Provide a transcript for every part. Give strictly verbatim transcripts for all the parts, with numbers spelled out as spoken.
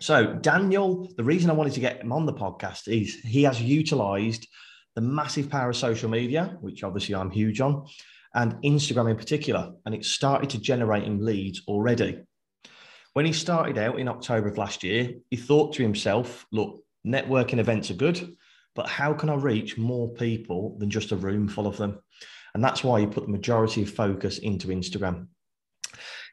So Daniel, the reason I wanted to get him on the podcast is he has utilised the massive power of social media, which obviously I'm huge on, and Instagram in particular, and it started to generate him leads already. When he started out in October of last year, he thought to himself, look, networking events are good, but how can I reach more people than just a room full of them? And that's why he put the majority of focus into Instagram.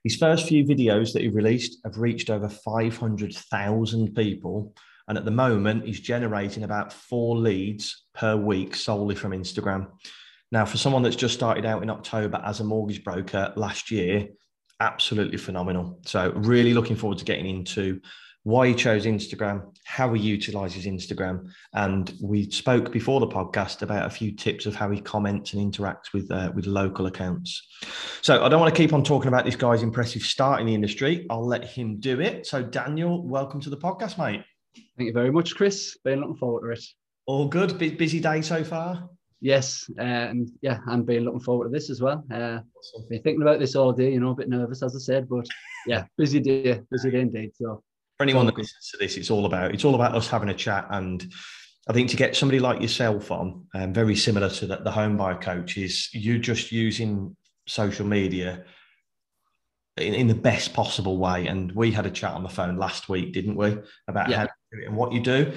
His first few videos that he released have reached over five hundred thousand people. And at the moment, he's generating about four leads per week solely from Instagram. Now, for someone that's just started out in October as a mortgage broker last year, absolutely phenomenal. So really looking forward to getting into why he chose Instagram, how he utilises Instagram. And we spoke before the podcast about a few tips of how he comments and interacts with uh, with local accounts. So I don't want to keep on talking about this guy's impressive start in the industry. I'll let him do it. So Daniel, welcome to the podcast, mate. Thank you very much, Chris. Been looking forward to it. All good? B- busy day so far? Yes. Um, yeah, I'm been looking forward to this as well. Uh, awesome. Been thinking about this all day, you know, a bit nervous, as I said, but yeah, busy day, busy day indeed, so. For anyone that listens to this, it's all about it's all about us having a chat, and I think to get somebody like yourself on, um, very similar to the, the home buyer coach, is you just using social media in, in the best possible way. And we had a chat on the phone last week, didn't we, about yeah. how to do it and what you do.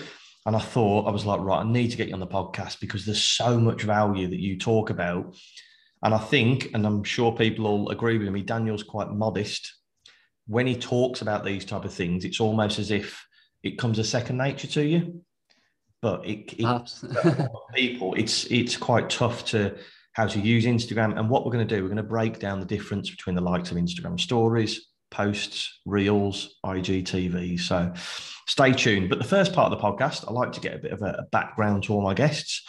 And I thought I was like, right, I need to get you on the podcast because there's so much value that you talk about. And I think, and I'm sure people will agree with me, Daniel's quite modest. When he talks about these type of things, it's almost as if it comes as second nature to you. But it, it for people, it's it's quite tough to how to use Instagram. And what we're going to do, we're going to break down the difference between the likes of Instagram stories, posts, reels, I G T V. So stay tuned. But the first part of the podcast, I like to get a bit of a background to all my guests.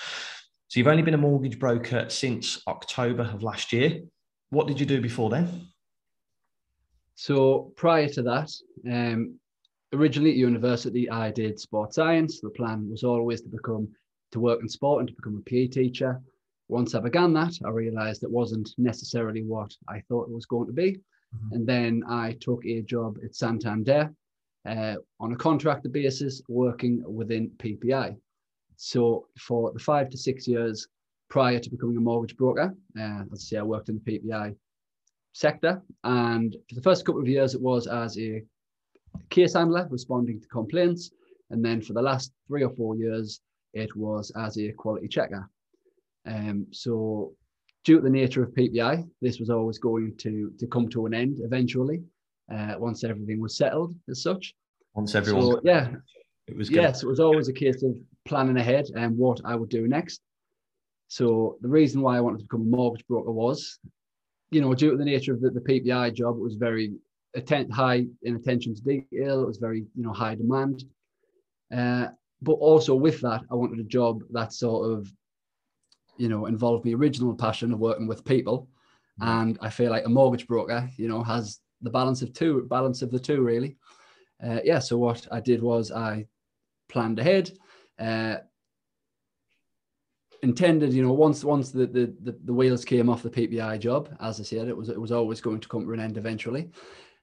So you've only been a mortgage broker since October of last year. What did you do before then? So prior to that, um, originally at university, I did sports science. The plan was always to become, to work in sport and to become a P E teacher. Once I began that, I realised it wasn't necessarily what I thought it was going to be. Mm-hmm. And then I took a job at Santander uh, on a contractor basis, working within P P I. So for the five to six years prior to becoming a mortgage broker, uh, let's say I worked in the P P I sector, and for the first couple of years it was as a case handler responding to complaints, and then for the last three or four years it was as a quality checker. Um, so due to the nature of P P I, this was always going to to come to an end eventually, uh, once everything was settled as such. Once everyone so, yeah it was good. Yes, it was always a case of planning ahead and what I would do next. So the reason why I wanted to become a mortgage broker was, you know, due to the nature of the, the P P I job, it was very atten- high in attention to detail. It was very, you know, high demand. Uh, but also with that, I wanted a job that sort of, you know, involved my original passion of working with people. And I feel like a mortgage broker, you know, has the balance of two, balance of the two, really. Uh, yeah, so what I did was I planned ahead, uh, intended, you know, once once the, the the the wheels came off the P P I job, as I said, it was it was always going to come to an end eventually.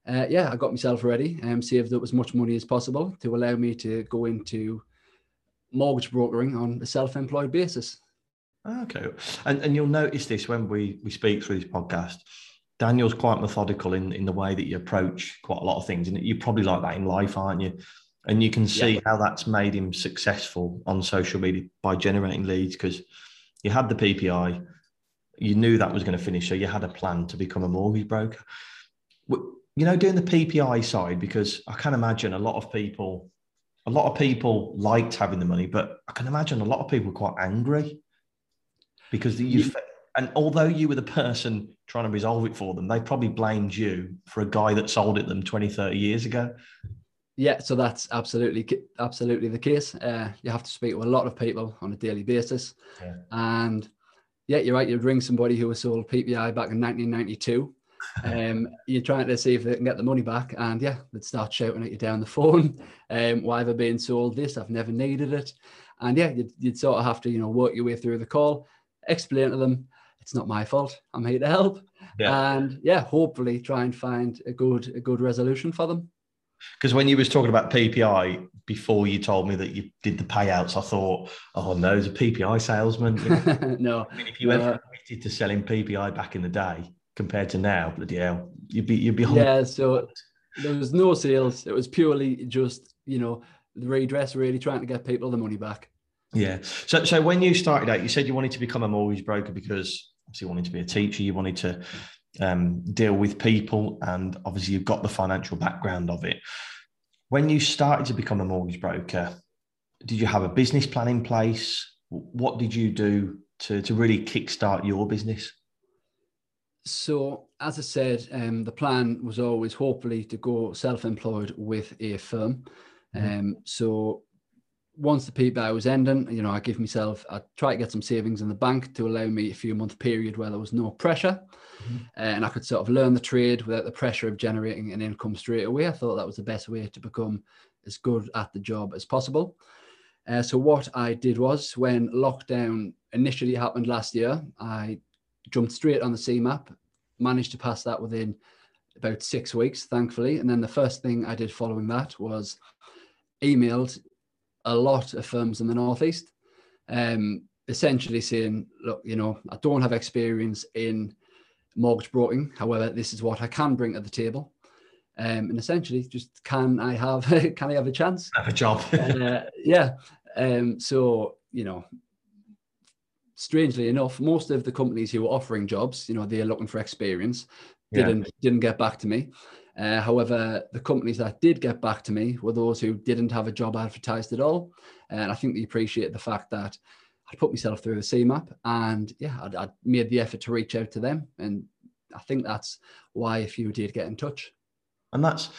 Uh, yeah, I got myself ready and um, saved up as much money as possible to allow me to go into mortgage brokering on a self-employed basis. Okay, and and you'll notice this when we we speak through this podcast. Daniel's quite methodical in in the way that you approach quite a lot of things, and you're probably like that in life, aren't you? And you can see yeah. how that's made him successful on social media by generating leads, because you had the P P I, you knew that was going to finish, so you had a plan to become a mortgage broker. You know, doing the P P I side, because I can imagine a lot of people, a lot of people liked having the money, but I can imagine a lot of people were quite angry because you, and although you were the person trying to resolve it for them, they probably blamed you for a guy that sold it them twenty, thirty years ago. Yeah, so that's absolutely absolutely the case. Uh, you have to speak to a lot of people on a daily basis. Yeah. And yeah, you're right. You'd ring somebody who was sold P P I back in nineteen ninety-two. Um, you're trying to see if they can get the money back, and yeah, they'd start shouting at you down the phone. Um, why have I been sold this? I've never needed it. And yeah, you'd, you'd sort of have to, you know, work your way through the call, explain to them, it's not my fault. I'm here to help. Yeah. And yeah, hopefully try and find a good, a good resolution for them. Because when you was talking about P P I before you told me that you did the payouts, I thought, oh no, there's a P P I salesman. You know? No. I mean, if you no. ever committed to selling P P I back in the day compared to now, bloody hell, you'd be, you'd be on. Yeah, so there was no sales. It was purely just, you know, the redress, really trying to get people the money back. Yeah. So, so when you started out, you said you wanted to become a mortgage broker because obviously you wanted to be a teacher, you wanted to um, deal with people, and obviously you've got the financial background of it. When you started to become a mortgage broker, did you have a business plan in place? What did you do to, to really kickstart your business? So, as I said, um, the plan was always hopefully to go self-employed with a firm. Mm-hmm. Um, so once the P P I was ending, you know, I give myself, I try to get some savings in the bank to allow me a few month period where there was no pressure. Mm-hmm. And I could sort of learn the trade without the pressure of generating an income straight away. I thought that was the best way to become as good at the job as possible. Uh, so what I did was, when lockdown initially happened last year, I jumped straight on the CeMAP, managed to pass that within about six weeks, thankfully. And then the first thing I did following that was emailed a lot of firms in the Northeast, um, essentially saying, look, you know, I don't have experience in mortgage broking. However, this is what I can bring to the table. Um, and essentially just, can I have, can I have a chance? Have a job. uh, yeah. Um, so, you know, strangely enough, most of the companies who were offering jobs, you know, they're looking for experience, didn't yeah. didn't get back to me. Uh, however, the companies that did get back to me were those who didn't have a job advertised at all. And I think they appreciate the fact that I put myself through the CeMAP, and yeah, I'd, I'd made the effort to reach out to them. And I think that's why a few did get in touch. And that's,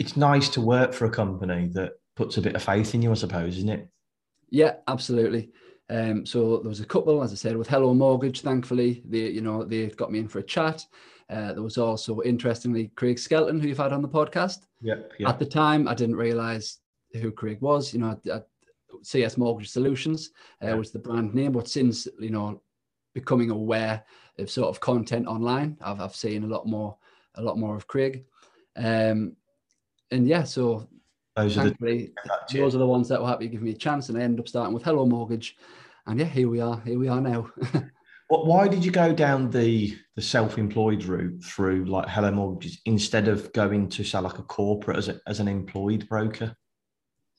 it's nice to work for a company that puts a bit of faith in you, I suppose, isn't it? Yeah, absolutely. Um, so there was a couple, as I said, with Hello Mortgage, thankfully, they, you know, they got me in for a chat. Uh, there was also, interestingly, Craig Skelton, who you've had on the podcast. Yep, yep. At the time, I didn't realise who Craig was. You know, I, I, C S Mortgage Solutions uh, yep. was the brand name. But since, you know, becoming aware of sort of content online, I've, I've seen a lot more, a lot more of Craig. Um, and yeah, so those are, the, those are the ones that were happy to give me a chance, and I ended up starting with Hello Mortgage. And yeah, here we are, here we are now. Well, why did you go down the, the self-employed route through like Hello Mortgages instead of going to say like a corporate as, a, as an employed broker?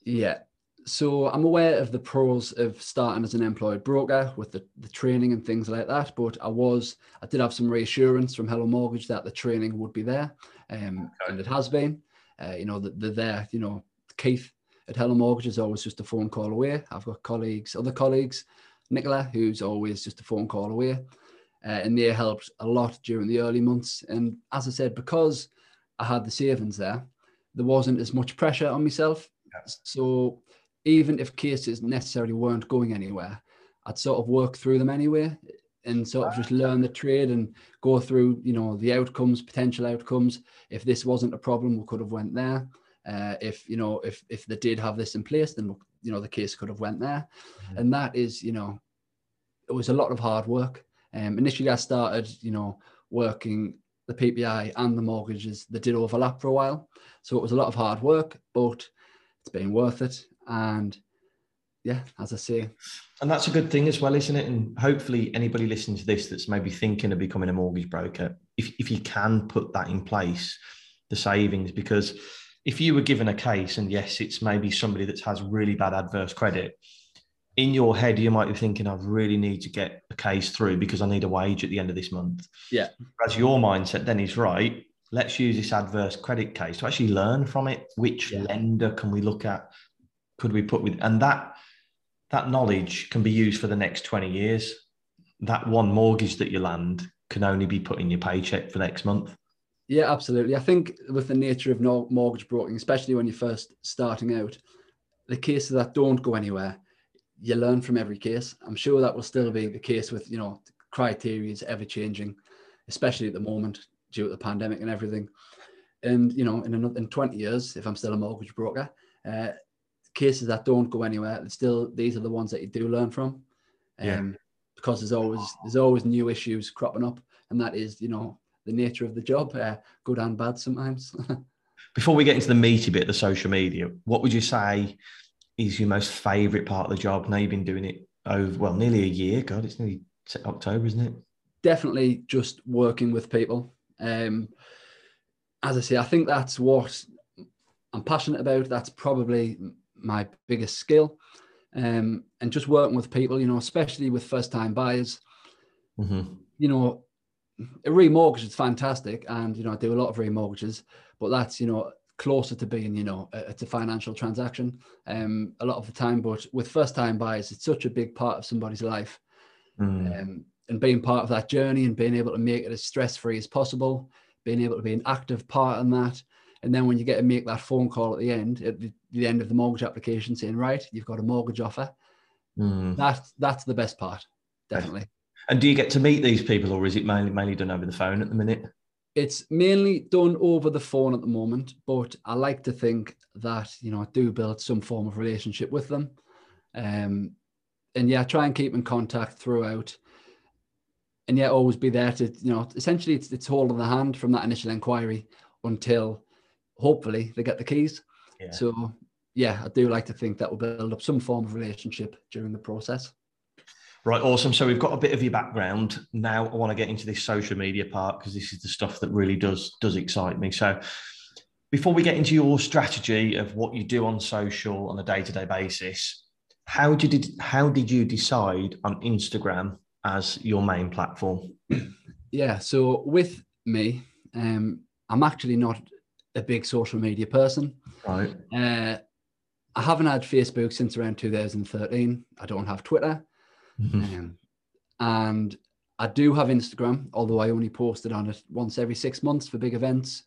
Yeah, so I'm aware of the pros of starting as an employed broker with the, the training and things like that, but I was, I did have some reassurance from Hello Mortgage that the training would be there, um, okay. and it has been. Uh, you know, they're there, you know, Keith at Hello Mortgage is always just a phone call away. I've got colleagues, other colleagues, Nicola, who's always just a phone call away. Uh, and they helped a lot during the early months. And as I said, because I had the savings there, there wasn't as much pressure on myself. Yes. So even if cases necessarily weren't going anywhere, I'd sort of work through them anyway and sort of just learn the trade and go through, you know, the outcomes, potential outcomes. If this wasn't a problem, we could have went there. Uh, if, you know, if if they did have this in place, then, you know, the case could have went there. Mm-hmm. And that is, you know, it was a lot of hard work. Um, initially, I started, you know, working the P P I and the mortgages that did overlap for a while. So it was a lot of hard work, but it's been worth it. And yeah, as I say. And that's a good thing as well, isn't it? And hopefully anybody listening to this that's maybe thinking of becoming a mortgage broker, if, if you can put that in place, the savings, because if you were given a case and yes, it's maybe somebody that has really bad adverse credit, in your head, you might be thinking, I really need to get a case through because I need a wage at the end of this month. Yeah. Whereas your mindset then is, right, let's use this adverse credit case to actually learn from it. Which yeah. lender can we look at? Could we put with, and that, that knowledge can be used for the next twenty years. That one mortgage that you land can only be put in your paycheck for next month. Yeah, absolutely. I think with the nature of mortgage broking, especially when you're first starting out, the cases that don't go anywhere, you learn from every case. I'm sure that will still be the case with, you know, criteria is ever changing, especially at the moment due to the pandemic and everything. And, you know, in another, in twenty years, if I'm still a mortgage broker, uh, cases that don't go anywhere, it's still, these are the ones that you do learn from. Um, yeah. Because there's always, there's always new issues cropping up. And that is, you know, the nature of the job, uh, good and bad sometimes. Before we get into the meaty bit, the social media, what would you say is your most favourite part of the job? Now you've been doing it over, well, nearly a year. God, it's nearly October, isn't it? Definitely just working with people. Um, as I say, I think that's what I'm passionate about. That's probably my biggest skill. Um, and just working with people, you know, especially with first-time buyers, mm-hmm. you know, a remortgage is fantastic, and you know I do a lot of remortgages, but that's you know closer to being you know a, it's a financial transaction um a lot of the time. But with first-time buyers, it's such a big part of somebody's life, mm. um, and being part of that journey and being able to make it as stress-free as possible, being able to be an active part in that, and then when you get to make that phone call at the end, at the, the end of the mortgage application, saying right, you've got a mortgage offer, mm. that's that's the best part, definitely. Right. And do you get to meet these people, or is it mainly mainly done over the phone at the minute? It's mainly done over the phone at the moment, but I like to think that, you know, I do build some form of relationship with them. Um, and yeah, I try and keep in contact throughout. And yeah, always be there to, you know, essentially it's, it's holding the hand from that initial inquiry until hopefully they get the keys. Yeah. So yeah, I do like to think that will build up some form of relationship during the process. Right, awesome. So we've got a bit of your background. Now I want to get into this social media part, because this is the stuff that really does does excite me. So before we get into your strategy of what you do on social on a day-to-day basis, how did you, how did you decide on Instagram as your main platform? Yeah, so with me, um, I'm actually not a big social media person. Right. Uh, I haven't had Facebook since around two thousand thirteen. I don't have Twitter. Mm-hmm. Um, and I do have Instagram, although I only posted on it once every six months for big events.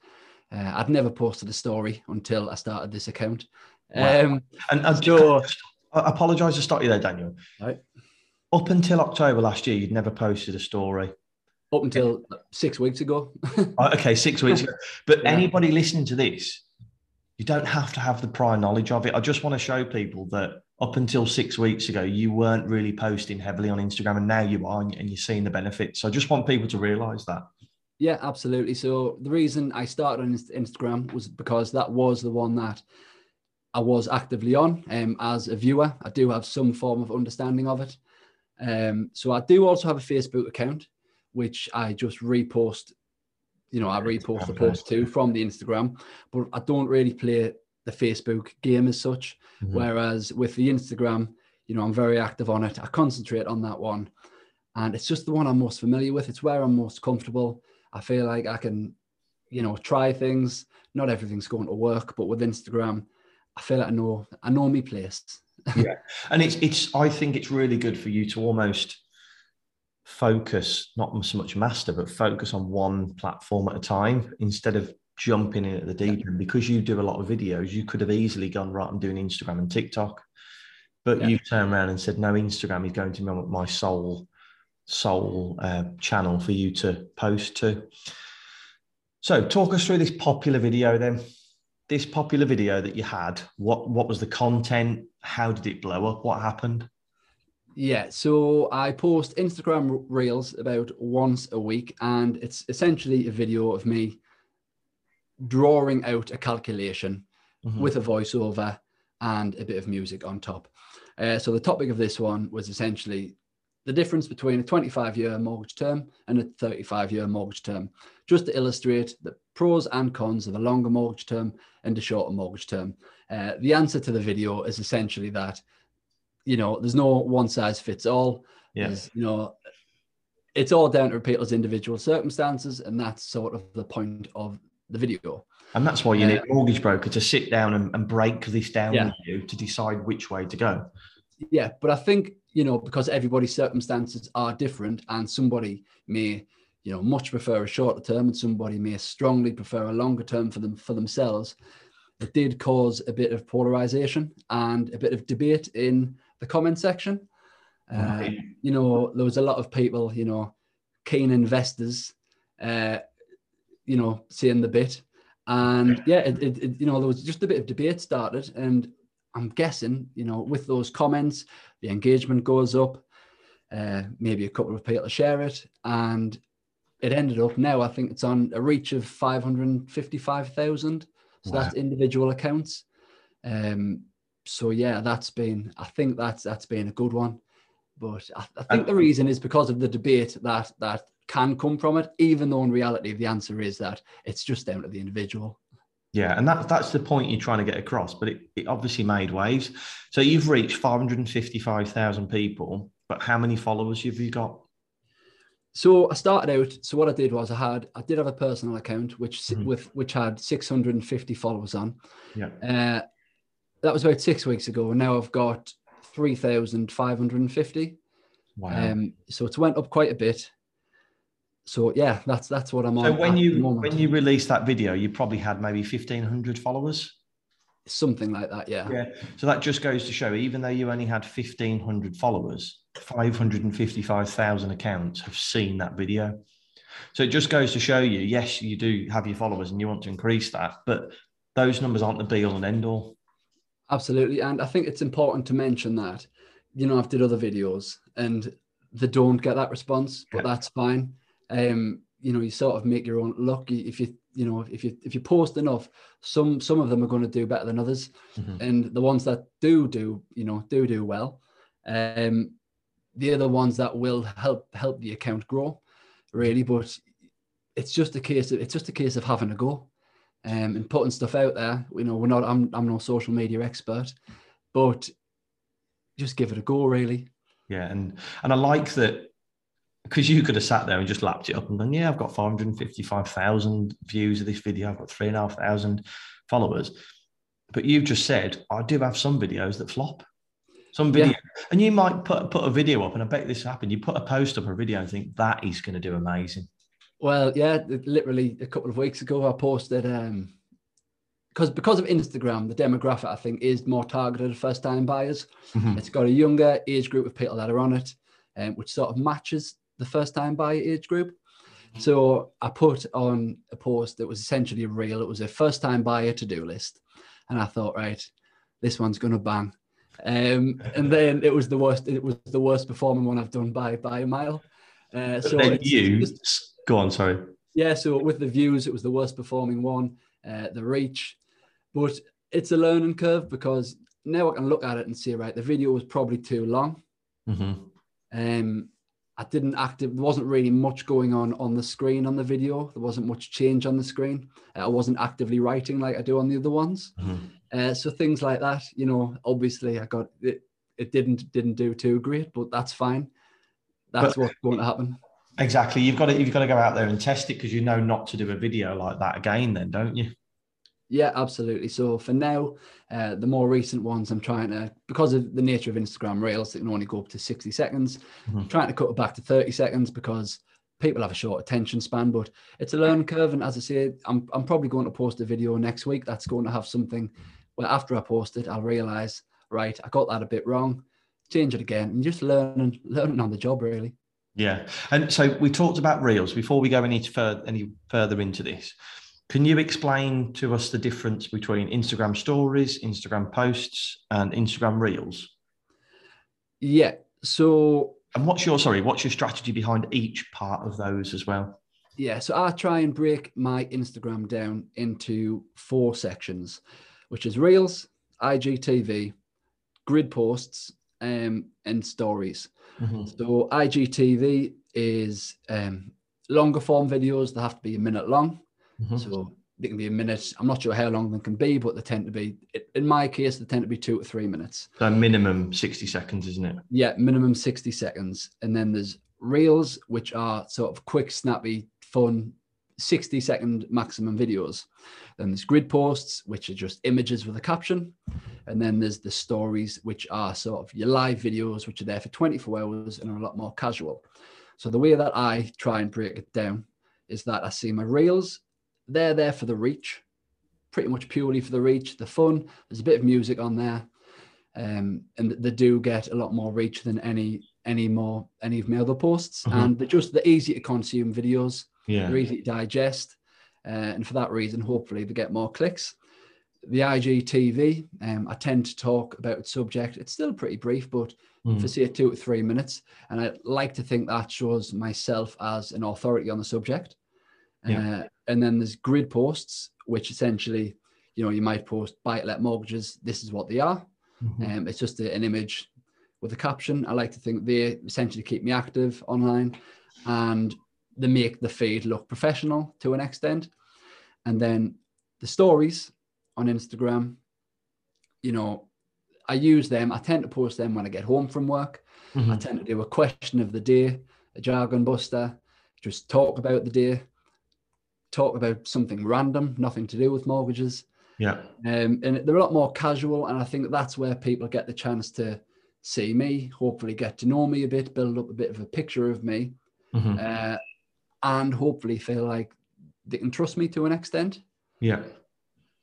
Uh, I'd never posted a story until I started this account. Wow. Um, and I, so, I apologise to start you there, Daniel. Right. Up until October last year, you'd never posted a story. Up until yeah. six weeks ago. Okay, six weeks ago. But yeah. Anybody listening to this, you don't have to have the prior knowledge of it. I just want to show people that up until six weeks ago, you weren't really posting heavily on Instagram, and now you are, and you're seeing the benefits. So I just want people to realise that. Yeah, absolutely. So the reason I started on Instagram was because that was the one that I was actively on um, as a viewer. I do have some form of understanding of it. Um, so I do also have a Facebook account, which I just repost, you know, I repost the post too from the Instagram, but I don't really play the Facebook game as such. Mm-hmm. Whereas with the Instagram, you know, I'm very active on it. I concentrate on that one, and it's just the one I'm most familiar with. It's where I'm most comfortable. I feel like I can, you know, try things. Not everything's going to work, but with Instagram, I feel like I know, I know my place. Yeah. And it's, it's, I think it's really good for you to almost focus, not so much master, but focus on one platform at a time instead of jumping in at the deep end. Because you do a lot of videos, you could have easily gone, right, I'm doing Instagram and TikTok, but yeah. you turned around and said, no, Instagram is going to be my sole sole uh, channel for you to post to. So talk us through this popular video then. This popular video that you had, what what was the content? How did it blow up? What happened? Yeah, so I post Instagram Reels about once a week, and it's essentially a video of me drawing out a calculation mm-hmm. with a voiceover and a bit of music on top. Uh, so the topic of this one was essentially the difference between a twenty-five year mortgage term and a thirty-five year mortgage term, just to illustrate the pros and cons of a longer mortgage term and a shorter mortgage term. Uh, the answer to the video is essentially that, you know, there's no one size fits all. Yes. You know, it's all down to people's individual circumstances, and that's sort of the point of the video. And that's why you need uh, a mortgage broker to sit down and, and break this down yeah. with you to decide which way to go. Yeah, but I think, you know, because everybody's circumstances are different, and somebody may, you know, much prefer a shorter term, and somebody may strongly prefer a longer term for them for themselves. It did cause a bit of polarization and a bit of debate in the comment section. Uh, right. You know, there was a lot of people, you know, keen investors, uh, you know, saying the bit. And yeah, it, it, it, you know, there was just a bit of debate started. And I'm guessing, you know, with those comments, the engagement goes up, uh, maybe a couple of people share it. And it ended up now, I think it's on a reach of five hundred fifty-five thousand. So wow. That's individual accounts. Um, so yeah, that's been, I think that's, that's been a good one. But I, I think the reason is because of the debate that that can come from it, even though in reality, the answer is that it's just down to the individual. Yeah, and that, that's the point you're trying to get across, but it, it obviously made waves. So you've reached five hundred fifty-five thousand people, but how many followers have you got? So I started out, so what I did was I had, I did have a personal account, which mm. with which had six hundred fifty followers on. Yeah. Uh, that was about six weeks ago, and now I've got three thousand five hundred fifty. Wow. Um, so it's went up quite a bit. So yeah, that's that's what I'm on. So when you when you released that video, you probably had maybe fifteen hundred followers, something like that. Yeah. Yeah. So that just goes to show, even though you only had fifteen hundred followers, five hundred fifty-five thousand accounts have seen that video. So it just goes to show you, yes, you do have your followers and you want to increase that, but those numbers aren't the be all and end all. Absolutely. And I think it's important to mention that, you know, I've did other videos and they don't get that response, but yeah. That's fine. Um, you know, you sort of make your own luck. If you, you know, if you, if you post enough, some, some of them are going to do better than others. Mm-hmm. And the ones that do do, you know, do do well, um, they're the ones that will help, help the account grow really. But it's just a case of, it's just a case of having a go. Um, and putting stuff out there, you know, we're not, I'm, I'm no social media expert, but just give it a go, really. Yeah. And, and I like that, because you could have sat there and just lapped it up and done, yeah, I've got four hundred fifty-five thousand views of this video. I've got three and a half thousand followers, but you've just said, I do have some videos that flop some video. Yeah. And you might put, put a video up, and I bet this happened. You put a post up, a video, and think that is going to do amazing. Well, yeah, literally a couple of weeks ago, I posted, um, because because of Instagram, the demographic, I think, is more targeted first-time buyers. Mm-hmm. It's got a younger age group of people that are on it, um, which sort of matches the first-time buyer age group. Mm-hmm. So I put on a post that was essentially a reel. It was a first-time buyer to-do list. And I thought, right, this one's going to bang. Um, and then it was the worst, it was the worst performing one I've done by, by a mile. Uh, so then it's, you... It's just, Go on, sorry. Yeah, so with the views, it was the worst performing one, uh, the reach. But it's a learning curve, because now I can look at it and see, right, the video was probably too long. Mm-hmm. Um, I didn't act, there wasn't really much going on on the screen on the video. There wasn't much change on the screen. I wasn't actively writing like I do on the other ones. Mm-hmm. Uh, so things like that, you know, obviously I got, it, it didn't, didn't do too great, but that's fine. That's but- what's going to happen. Exactly. You've got to, you've got to go out there and test it, because you know not to do a video like that again then, don't you? Yeah, absolutely. So for now, uh, the more recent ones I'm trying to, because of the nature of Instagram Reels, it can only go up to sixty seconds. Mm-hmm. I'm trying to cut it back to thirty seconds, because people have a short attention span, but it's a learning curve. And as I say, I'm, I'm probably going to post a video next week that's going to have something where after I post it, I'll realise, right, I got that a bit wrong, change it again, and just learning, learning on the job, really. Yeah. And so we talked about Reels. Before we go any further, any further into this, can you explain to us the difference between Instagram stories, Instagram posts, and Instagram Reels? Yeah. So, and what's your, sorry, what's your strategy behind each part of those as well? Yeah. So I try and break my Instagram down into four sections, which is Reels, I G T V, grid posts, um, and stories. Mm-hmm. So I G T V is um, longer form videos. They have to be a minute long. Mm-hmm. So they can be a minute. I'm not sure how long they can be, but they tend to be, in my case, they tend to be two to three minutes. So minimum sixty seconds, isn't it? Yeah, minimum sixty seconds. And then there's Reels, which are sort of quick, snappy, fun, sixty second maximum videos. Then there's grid posts, which are just images with a caption. And then there's the stories, which are sort of your live videos, which are there for twenty-four hours and are a lot more casual. So the way that I try and break it down is that I see my reels, they're there for the reach, pretty much purely for the reach, the fun, there's a bit of music on there. Um, and they do get a lot more reach than any any more any of my other posts. Mm-hmm. And they're just they're easy to consume videos. Yeah. They're easy to digest. Uh, and for that reason, hopefully they get more clicks. The I G T V, um, I tend to talk about subject. It's still pretty brief, but mm. for say two to three minutes. And I like to think that shows myself as an authority on the subject. Yeah. Uh, and then there's grid posts, which essentially, you know, you might post buy-to-let mortgages. This is what they are. Mm-hmm. Um, it's just a, an image with a caption. I like to think they essentially keep me active online, and they make the feed look professional to an extent. And then the stories on Instagram, you know, I use them. I tend to post them when I get home from work. Mm-hmm. I tend to do a question of the day, a jargon buster, just talk about the day, talk about something random, nothing to do with mortgages. Yeah. Um, and they're a lot more casual. And I think that's where people get the chance to see me, hopefully get to know me a bit, build up a bit of a picture of me, mm-hmm. uh, and hopefully feel like they can trust me to an extent. Yeah.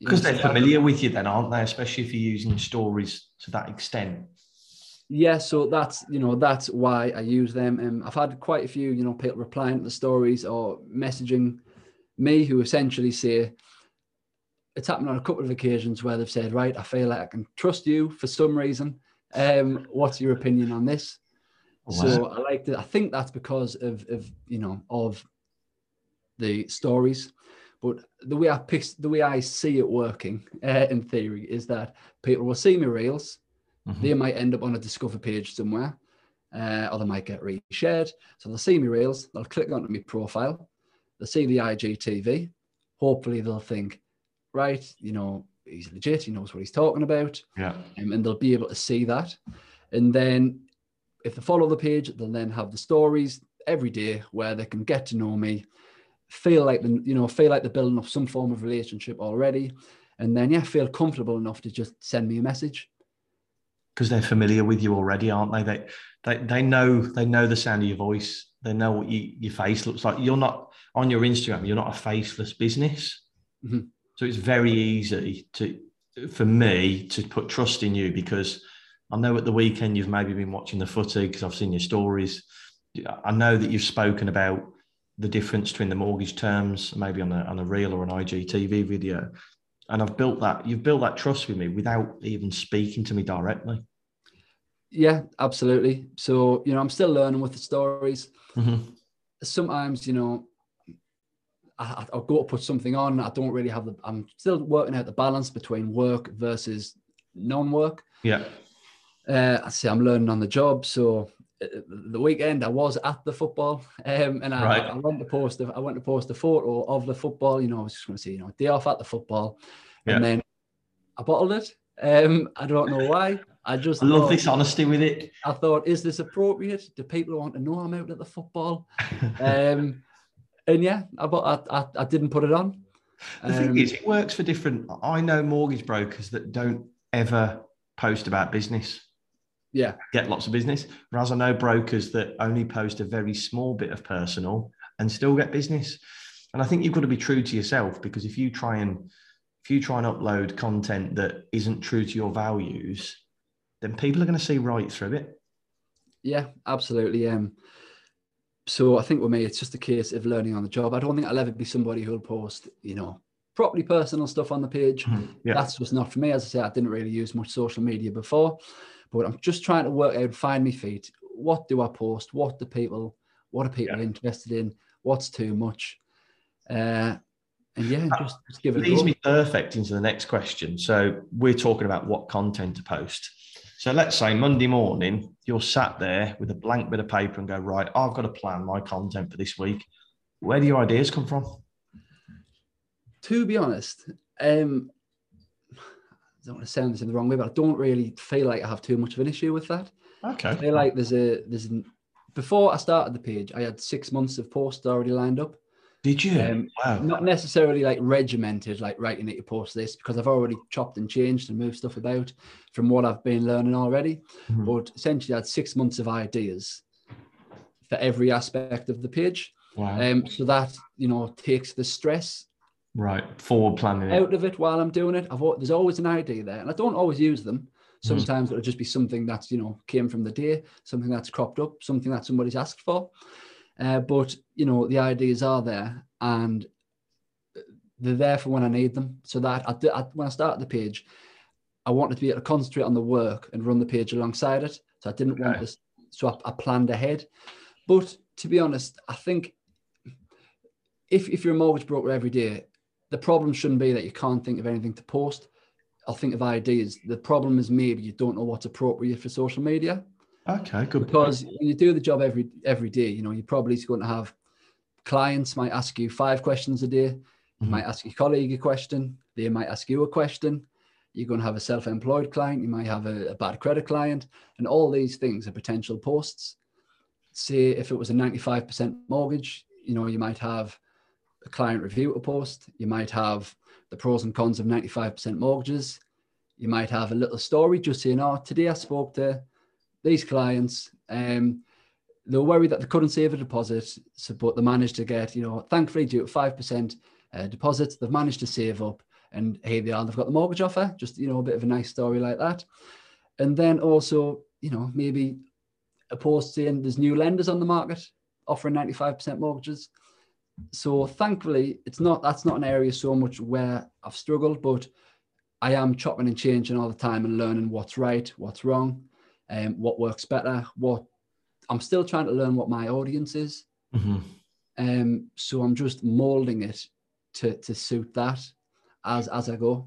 Because they're familiar with you then, aren't they? Especially if you're using stories to that extent. Yeah. So that's, you know, that's why I use them. And I've had quite a few, you know, people replying to the stories or messaging me who essentially say, it's happened on a couple of occasions where they've said, right, I feel like I can trust you for some reason. Um, what's your opinion on this? Wow. So I like that. I think that's because of, of, you know, of the stories, but the way I pick, the way I see it working uh, in theory is that people will see my reels. Mm-hmm. They might end up on a discover page somewhere, uh, or they might get reshared. So they'll see my reels. They'll click onto my profile. They'll see the I G T V. Hopefully they'll think, right, you know, he's legit, he knows what he's talking about. Yeah. Um, and they'll be able to see that. And then if they follow the page, they'll then have the stories every day where they can get to know me, feel like, the, you know, feel like they're building up some form of relationship already. And then, yeah, feel comfortable enough to just send me a message. Because they're familiar with you already, aren't they? They, they, they know, they know the sound of your voice. They know what you, your face looks like. You're not on your Instagram, you're not a faceless business. Mm-hmm. So it's very easy to, for me to put trust in you, because I know at the weekend you've maybe been watching the footy because I've seen your stories. I know that you've spoken about the difference between the mortgage terms, maybe on a, on a reel or an I G T V video. And I've built that, you've built that trust with me without even speaking to me directly. Yeah, absolutely. So, you know, I'm still learning with the stories. Mm-hmm. Sometimes, you know, I, I'll go to put something on. I don't really have the, I'm still working out the balance between work versus non-work. Yeah. Uh, I say I'm learning on the job. So uh, the weekend I was at the football, um, and I, right. I, I went to post, a, I went to post a photo of the football. You know, I was just going to say, you know, day off at the football, yeah. And then I bottled it. Um, I don't know why. I just I love thought, this honesty with it. I thought, is this appropriate? Do people want to know I'm out at the football? Um, And yeah, I, I, I didn't put it on. The um, thing is, it works for different. I know mortgage brokers that don't ever post about business. Yeah. Get lots of business. Whereas I know brokers that only post a very small bit of personal and still get business. And I think you've got to be true to yourself, because if you try and if you try and upload content that isn't true to your values, then people are going to see right through it. Yeah, absolutely. Um. So I think with me, it's just a case of learning on the job. I don't think I'll ever be somebody who'll post, you know, properly personal stuff on the page. Mm, yeah. That's just not for me. As I say, I didn't really use much social media before, but I'm just trying to work out, find my feet. What do I post? What do people, what are people yeah. interested in? What's too much? Uh, and yeah, that just, just give it a go. Leads me perfect into the next question. So we're talking about what content to post. So let's say Monday morning, you're sat there with a blank bit of paper and go, right, I've got to plan my content for this week. Where do your ideas come from? To be honest, um, I don't want to sound this in the wrong way, but I don't really feel like I have too much of an issue with that. Okay. I feel like there's a, there's an, before I started the page, I had six months of posts already lined up. Did you? Um, wow. Not necessarily like regimented, like writing it to post this, because I've already chopped and changed and moved stuff about from what I've been learning already. Mm-hmm. But essentially I had six months of ideas for every aspect of the page. Wow. Um, so that, you know, takes the stress right forward planning out of it while I'm doing it. I've, there's always an idea there, and I don't always use them. Sometimes mm. it'll just be something that's, you know, came from the day, something that's cropped up, something that somebody's asked for. Uh, but, you know, the ideas are there and they're there for when I need them. So that I do, I, when I start the page, I wanted to be able to concentrate on the work and run the page alongside it. So I didn't okay. want this. So I, I planned ahead. But to be honest, I think if, if you're a mortgage broker every day, the problem shouldn't be that you can't think of anything to post. I'll think of ideas. The problem is maybe you don't know what's appropriate for social media. Okay, good. Because point. When you do the job every every day, you know, you're probably going to have clients might ask you five questions a day, mm-hmm. might ask your colleague a question, they might ask you a question. You're going to have a self-employed client, you might have a, a bad credit client, and all these things are potential posts. Say if it was a ninety-five percent mortgage, you know, you might have a client review to post, you might have the pros and cons of ninety-five percent mortgages. You might have a little story just saying, oh, today I spoke to these clients. Um, they were worried that they couldn't save a deposit, so, but they managed to get, you know, thankfully due to five percent uh, deposits, they've managed to save up, and here they are, they've got the mortgage offer, just, you know, a bit of a nice story like that. And then also, you know, maybe a post saying there's new lenders on the market offering ninety-five percent mortgages. So thankfully, it's not, that's not an area so much where I've struggled, but I am chopping and changing all the time and learning what's right, what's wrong, and um, what works better. What I'm still trying to learn what my audience is. Mm-hmm. Um, so I'm just molding it to, to suit that as, as I go.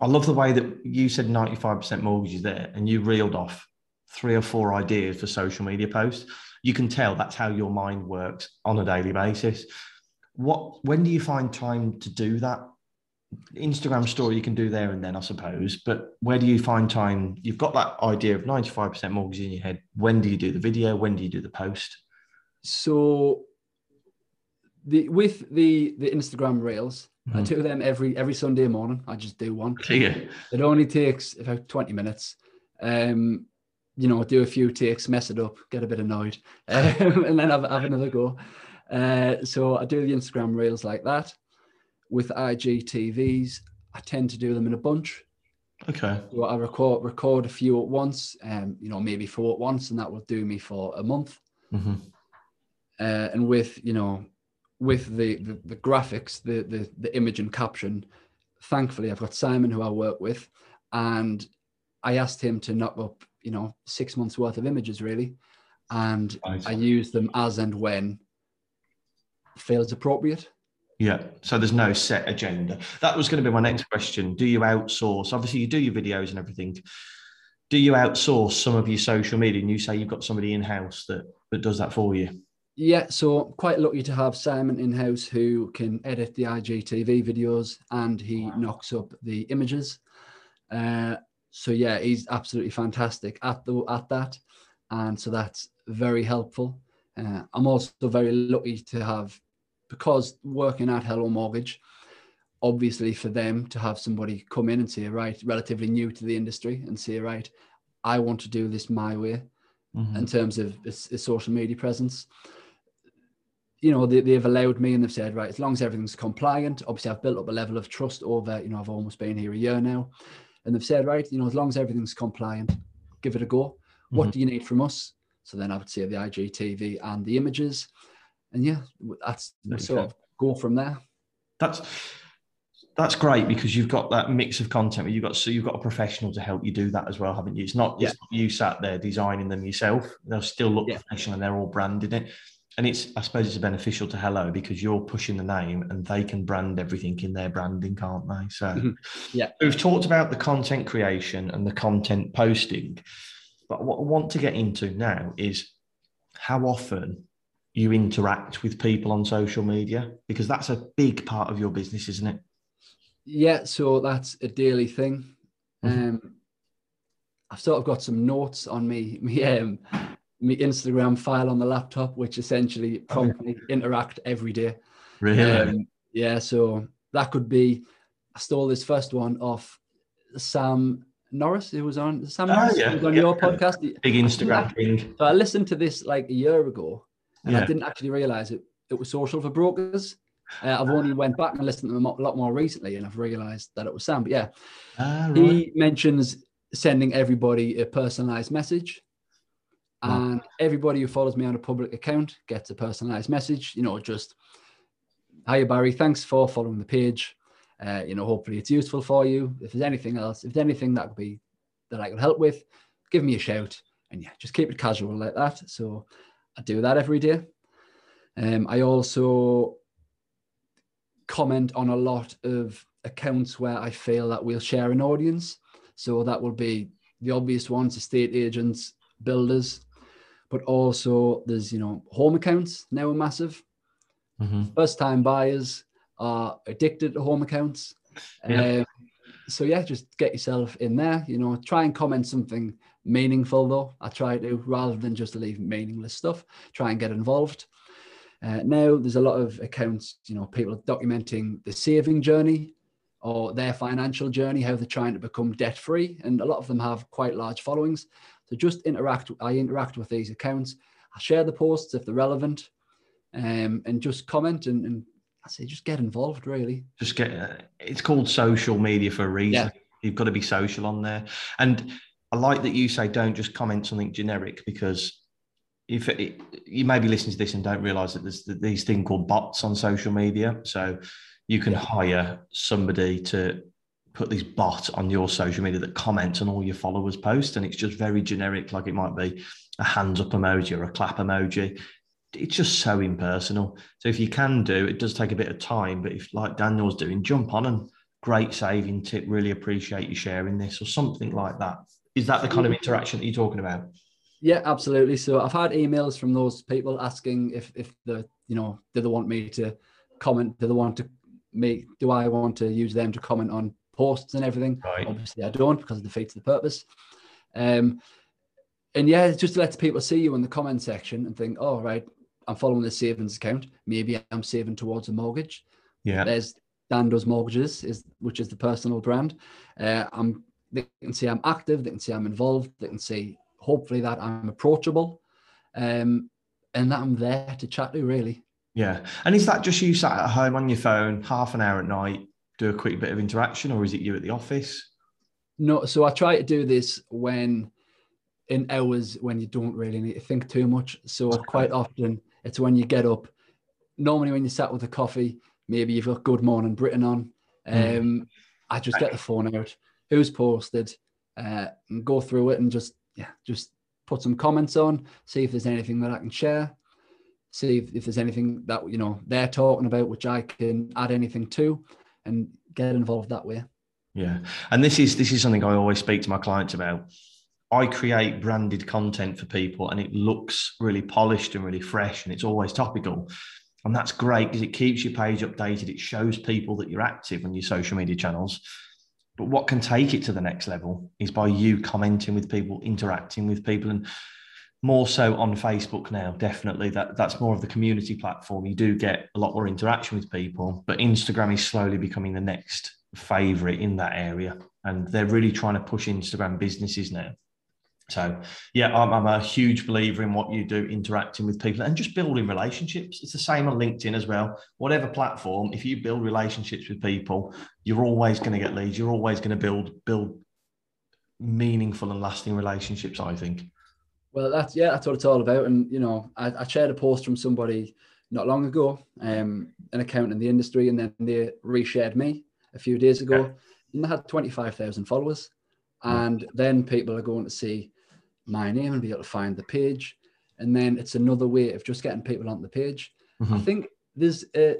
I love the way that you said ninety-five percent mortgages there, and you reeled off three or four ideas for social media posts. You can tell that's how your mind works on a daily basis. What, when do you find time to do that? Instagram story you can do there and then, I suppose, but where do you find time? You've got that idea of ninety-five percent mortgage in your head. When do you do the video? When do you do the post? So the with the the Instagram reels, mm-hmm. I do them every every Sunday morning. I just do one. Yeah. It only takes about twenty minutes. Um, you know, do a few takes, mess it up, get a bit annoyed, um, and then have, have another go. Uh, so I do the Instagram reels like that. With I G T Vs, I tend to do them in a bunch. Okay. So I record record a few at once, um, you know, maybe four at once, and that will do me for a month. Mm-hmm. Uh, and with, you know, with the the, the graphics, the, the the image and caption, thankfully I've got Simon who I work with, and I asked him to knock up, you know, six months worth of images really, and nice. I use them as and when feels appropriate. Yeah, so there's no set agenda. That was going to be my next question. Do you outsource? Obviously, you do your videos and everything. Do you outsource some of your social media, and you say you've got somebody in-house that, that does that for you? Yeah, so I'm quite lucky to have Simon in-house who can edit the I G T V videos, and he wow. knocks up the images. Uh, so, yeah, he's absolutely fantastic at, the, at that, and so that's very helpful. Uh, I'm also very lucky to have, because working at Hello Mortgage, obviously for them to have somebody come in and say, right, relatively new to the industry, and say, right, I want to do this my way mm-hmm. in terms of its, its social media presence. You know, they, they've allowed me, and they've said, right, as long as everything's compliant, obviously I've built up a level of trust over, you know, I've almost been here a year now. And they've said, right, you know, as long as everything's compliant, give it a go. Mm-hmm. What do you need from us? So then I would say the I G T V and the images. And yeah, that's okay. sort of go from there. That's that's great, because you've got that mix of content. You've got so you've got a professional to help you do that as well, haven't you? It's not just yeah. you sat there designing them yourself. They'll still look yeah. professional, and they're all branded in. And it's I suppose it's beneficial to Hello, because you're pushing the name, and they can brand everything in their branding, can't they? So mm-hmm. yeah, we've talked about the content creation and the content posting, but what I want to get into now is how often you interact with people on social media, because that's a big part of your business, isn't it? Yeah, so that's a daily thing. Mm-hmm. Um, I've sort of got some notes on me, me, um, me Instagram file on the laptop, which essentially prompt me interact every day. Really? Um, yeah, so that could be, I stole this first one off Sam Norris, who was on, Sam Norris, oh, yeah, who was on yeah, your yeah. podcast. Big Instagram thing. So I listened to this like a year ago. and yeah. I didn't actually realise it it was social for brokers. Uh, I've only went back and listened to them a lot more recently, and I've realised that it was Sam. But yeah, ah, right. He mentions sending everybody a personalised message, and oh. everybody who follows me on a public account gets a personalised message. You know, just hiya Barry, thanks for following the page. Uh, you know, hopefully it's useful for you. If there's anything else, if there's anything that could be that I could help with, give me a shout. And yeah, just keep it casual like that. So I do that every day. Um, I also comment on a lot of accounts where I feel that we'll share an audience. So that will be the obvious ones, estate agents, builders, but also there's, you know, home accounts now are massive. Mm-hmm. First time buyers are addicted to home accounts. Yeah. Um, so yeah, just get yourself in there, you know, try and comment something meaningful though. I try to, rather than just leave meaningless stuff, try and get involved. Uh, now there's a lot of accounts, you know, people are documenting the saving journey or their financial journey, how they're trying to become debt free. And a lot of them have quite large followings. So just interact, I interact with these accounts. I share the posts if they're relevant, um, and just comment and, and I say, just get involved, really. Just get, uh, it's called social media for a reason. Yeah. You've got to be social on there. And I like that you say, don't just comment something generic, because if it, you may be listening to this and don't realize that there's these thing called bots on social media. So you can yeah. hire somebody to put this bot on your social media that comments on all your followers' posts. And it's just very generic, like it might be a hands up emoji or a clap emoji. It's just so impersonal. So if you can do, it does take a bit of time, but if like Daniel's doing, jump on and great saving tip, really appreciate you sharing this or something like that. Is that the kind of interaction that you're talking about? Yeah, absolutely. So I've had emails from those people asking if, if the, you know, do they want me to comment? Do they want to me? Do I want to use them to comment on posts and everything? Right. Obviously I don't, because it defeats the purpose. Um, and yeah, it just lets people see you in the comment section and think, oh, right, I'm following the savings account. Maybe I'm saving towards a mortgage. Yeah. There's Dan Does Mortgages, is, which is the personal brand. Uh, I'm, they can see I'm active. They can see I'm involved. They can see, hopefully, that I'm approachable, um, and that I'm there to chat to, really. Yeah. And is that just you sat at home on your phone, half an hour at night, do a quick bit of interaction, or is it you at the office? No. So I try to do this when in hours when you don't really need to think too much. So okay. quite often, it's when you get up, normally when you sat with a coffee, maybe you've got Good Morning Britain on. Mm. Um, I just get the phone out, who's posted, uh, and go through it and just, yeah, just put some comments on, see if there's anything that I can share, see if, if there's anything that, you know, they're talking about, which I can add anything to, and get involved that way. Yeah. And this is, this is something I always speak to my clients about. I create branded content for people and it looks really polished and really fresh and it's always topical. And that's great because it keeps your page updated. It shows people that you're active on your social media channels. But what can take it to the next level is by you commenting with people, interacting with people, and more so on Facebook now, definitely. That, that's more of the community platform. You do get a lot more interaction with people, but Instagram is slowly becoming the next favorite in that area. And they're really trying to push Instagram businesses now. So, yeah, I'm, I'm a huge believer in what you do, interacting with people and just building relationships. It's the same on LinkedIn as well. Whatever platform, if you build relationships with people, you're always going to get leads. You're always going to build build meaningful and lasting relationships, I think. Well, that's, yeah, that's what it's all about. And, you know, I, I shared a post from somebody not long ago, um, an account in the industry, and then they reshared me a few days ago. Okay. And I had twenty-five thousand followers. And yeah. then people are going to see my name and be able to find the page, and then it's another way of just getting people on the page. Mm-hmm. I think there's a,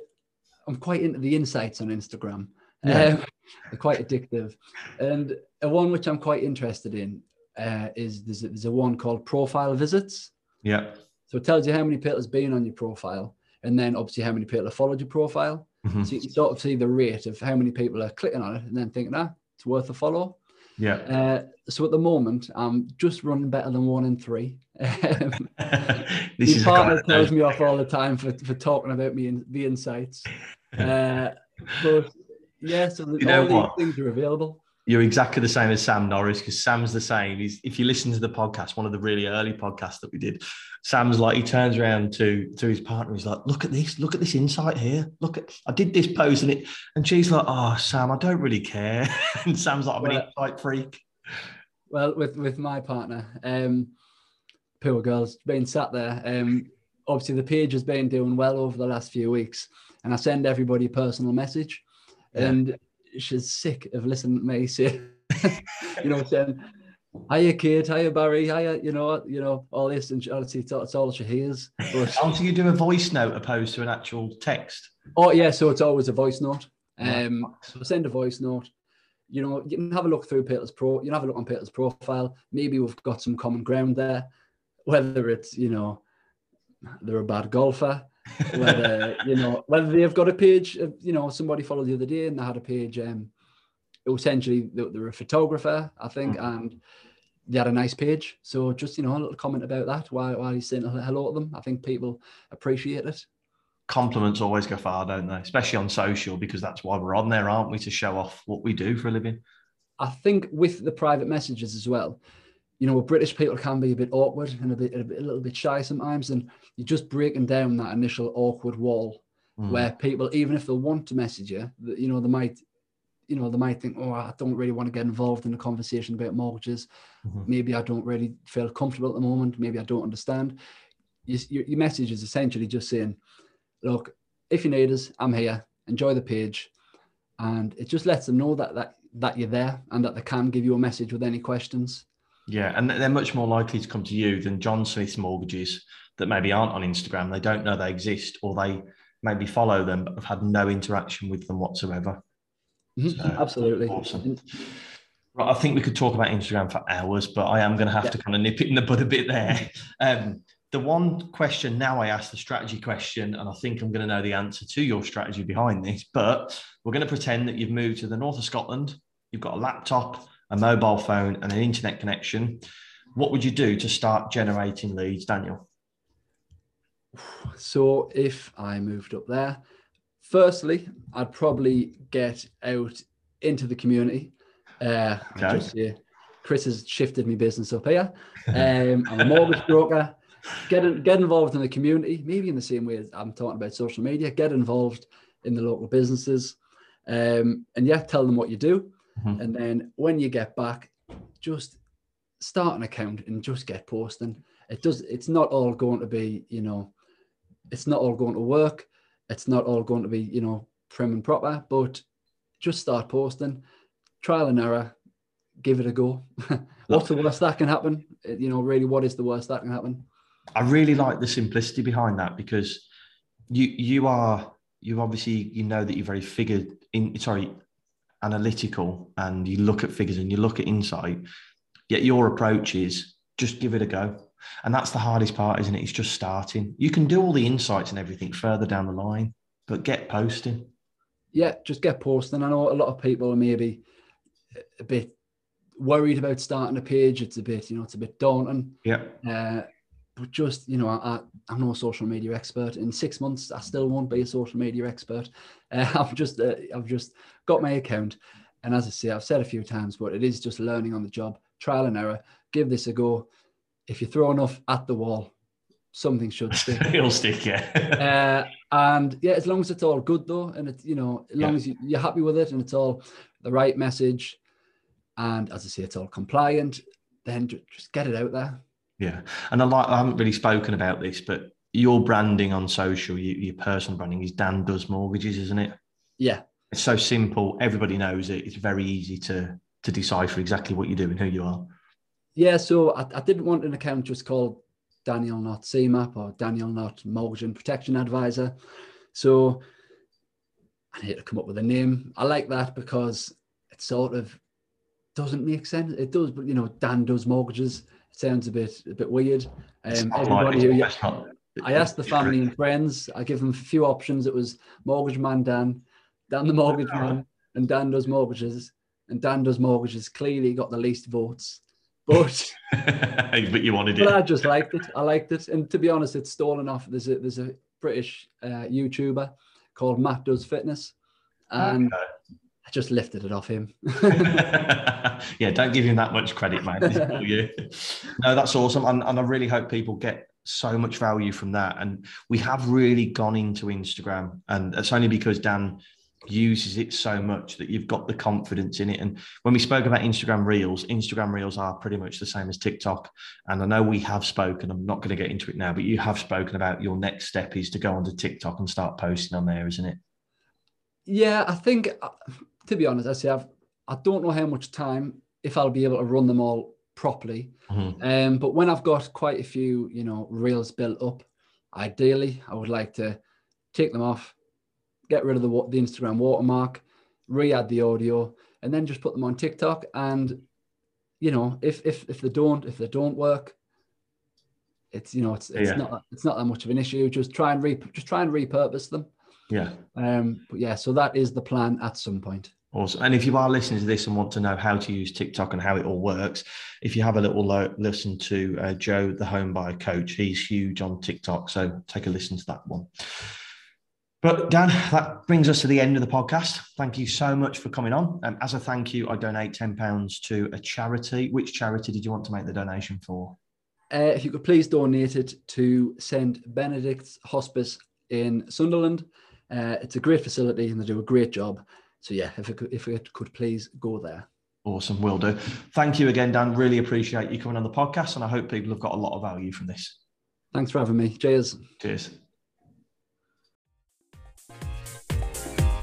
I'm quite into the insights on Instagram. Yeah. Um, they're quite addictive, and a one which I'm quite interested in uh, is there's a, there's a one called profile visits. Yeah. So it tells you how many people has been on your profile, and then obviously how many people have followed your profile. Mm-hmm. So you can sort of see the rate of how many people are clicking on it, and then thinking, ah, it's worth a follow. Yeah. Uh, so at the moment, I'm just running better than one in three. Um, this partner tells me off all the time for, for talking about me and the insights. Uh, but yeah, so you know all what? These things are available. You're exactly the same as Sam Norris, because Sam's the same. He's, if you listen to the podcast, one of the really early podcasts that we did, Sam's like, he turns around to, to his partner. He's like, look at this, look at this insight here. Look at, I did this pose and it, and she's like, oh, Sam, I don't really care. And Sam's like, I'm well, an insight freak. Well, with, with my partner, um, poor girl's been sat there. Um, obviously the page has been doing well over the last few weeks, and I send everybody a personal message, yeah. and she's sick of listening to me say, you know, saying, hiya, Kate, hiya, Barry, hiya, you know, you know, all this, and honestly, it's, it's all she hears. Oh, so you do a voice note opposed to an actual text? Oh, yeah, so it's always a voice note. Um, right. So send a voice note. You know, you can have a look through Peter's pro, you can have a look on Peter's profile. Maybe we've got some common ground there, whether it's, you know, they're a bad golfer, whether you know whether they've got a page of, you know, somebody followed the other day and they had a page, um it was essentially they, they were a photographer, I think, mm-hmm. and they had a nice page, so just, you know, a little comment about that while, while he's saying hello to them. I think people appreciate it. Compliments always go far, don't they, especially on social, because that's why we're on there, aren't we, to show off what we do for a living. I think with the private messages as well, you know, British people can be a bit awkward and a bit, a, bit, a little bit shy sometimes, and you're just breaking down that initial awkward wall mm. where people, even if they want to message you, you know, they might, you know, they might think, oh, I don't really want to get involved in a conversation about mortgages. Mm-hmm. Maybe I don't really feel comfortable at the moment. Maybe I don't understand. Your, your message is essentially just saying, look, if you need us, I'm here. Enjoy the page, and it just lets them know that that that you're there and that they can give you a message with any questions. Yeah, and they're much more likely to come to you than John Smith's mortgages that maybe aren't on Instagram. They don't know they exist, or they maybe follow them but have had no interaction with them whatsoever. Mm-hmm. So, absolutely. Awesome. Right, I think we could talk about Instagram for hours, but I am going to have yeah. to kind of nip it in the bud a bit there. Um, the one question now I asked, the strategy question, and I think I'm going to know the answer to your strategy behind this, but we're going to pretend that you've moved to the north of Scotland, you've got a laptop, a mobile phone and an internet connection. What would you do to start generating leads, Daniel? So if I moved up there, firstly, I'd probably get out into the community. Uh, okay. Just say, Chris has shifted my business up here. Um, I'm a mortgage broker. Get, get involved in the community, maybe in the same way as I'm talking about social media. Get involved in the local businesses. Um, and yeah, tell them what you do. Mm-hmm. And then when you get back, just start an account and just get posting. It does. It's not all going to be, you know, it's not all going to work. It's not all going to be, you know, prim and proper, but just start posting, trial and error, give it a go. What's the worst that can happen? You know, really, what is the worst that can happen? I really like the simplicity behind that, because you, you are, you obviously, you know that you're very figured in, sorry, analytical, and you look at figures and you look at insight, yet your approach is just give it a go. And that's the hardest part, isn't it? It's just starting. You can do all the insights and everything further down the line, but get posting. Yeah, just get posting. I know a lot of people are maybe a bit worried about starting a page. It's a bit, you know, it's a bit daunting. Yeah. Uh, but just, you know, I, I'm no social media expert. In six months, I still won't be a social media expert. Uh, I've just, uh, I've just got my account, and as I say, I've said a few times, but it is just learning on the job, trial and error. Give this a go. If you throw enough at the wall, something should stick. It'll stick, yeah. uh, and yeah, as long as it's all good though, and it's, you know, as long yeah. as you, you're happy with it, and it's all the right message, and as I say, it's all compliant, then just get it out there. Yeah. And I, like, I haven't really spoken about this, but your branding on social, you, your personal branding is Dan Does Mortgages, isn't it? Yeah. It's so simple. Everybody knows it. It's very easy to to decipher exactly what you do and who you are. Yeah. So I, I didn't want an account just called Daniel Knott CeMAP or Daniel Knott Mortgage and Protection Advisor. So I need to come up with a name. I like that because it sort of doesn't make sense. It does, but, you know, Dan Does Mortgages. Sounds a bit a bit weird. Um, everybody who, I asked the family and friends, I give them a few options. It was Mortgage Man Dan, Dan the Mortgage Man, and Dan Does Mortgages. And Dan Does Mortgages clearly got the least votes. But, but you wanted it. But I just liked it. I liked it. And to be honest, it's stolen off. There's a, there's a British uh, YouTuber called Matt Does Fitness. And I just lifted it off him. Yeah, don't give him that much credit, man. No, that's awesome. And, and I really hope people get so much value from that. And we have really gone into Instagram, and it's only because Dan uses it so much that you've got the confidence in it. And when we spoke about Instagram Reels, Instagram Reels are pretty much the same as TikTok. And I know we have spoken, I'm not going to get into it now, but you have spoken about your next step is to go onto TikTok and start posting on there, isn't it? Yeah, I think, to be honest, I say I've, I don't know how much time, if I'll be able to run them all properly. Mm-hmm. Um, but when I've got quite a few, you know, reels built up, ideally, I would like to take them off, get rid of the, the Instagram watermark, re-add the audio, and then just put them on TikTok. And, you know, if if if they don't, if they don't work, it's, you know, it's it's yeah. not it's not that much of an issue. Just try and re just try and repurpose them. Yeah. Um. But yeah. So that is the plan at some point. Awesome. And if you are listening to this and want to know how to use TikTok and how it all works, if you have a little lo- listen to uh, Joe, the home buyer coach, he's huge on TikTok. So take a listen to that one. But Dan, that brings us to the end of the podcast. Thank you so much for coming on. Um, as a thank you, I donate ten pounds to a charity. Which charity did you want to make the donation for? Uh, if you could please donate it to St Benedict's Hospice in Sunderland. Uh, it's a great facility and they do a great job. So yeah, if it could, if it could please go there. Awesome, will do. Thank you again, Dan. Really appreciate you coming on the podcast and I hope people have got a lot of value from this. Thanks for having me. Cheers. Cheers.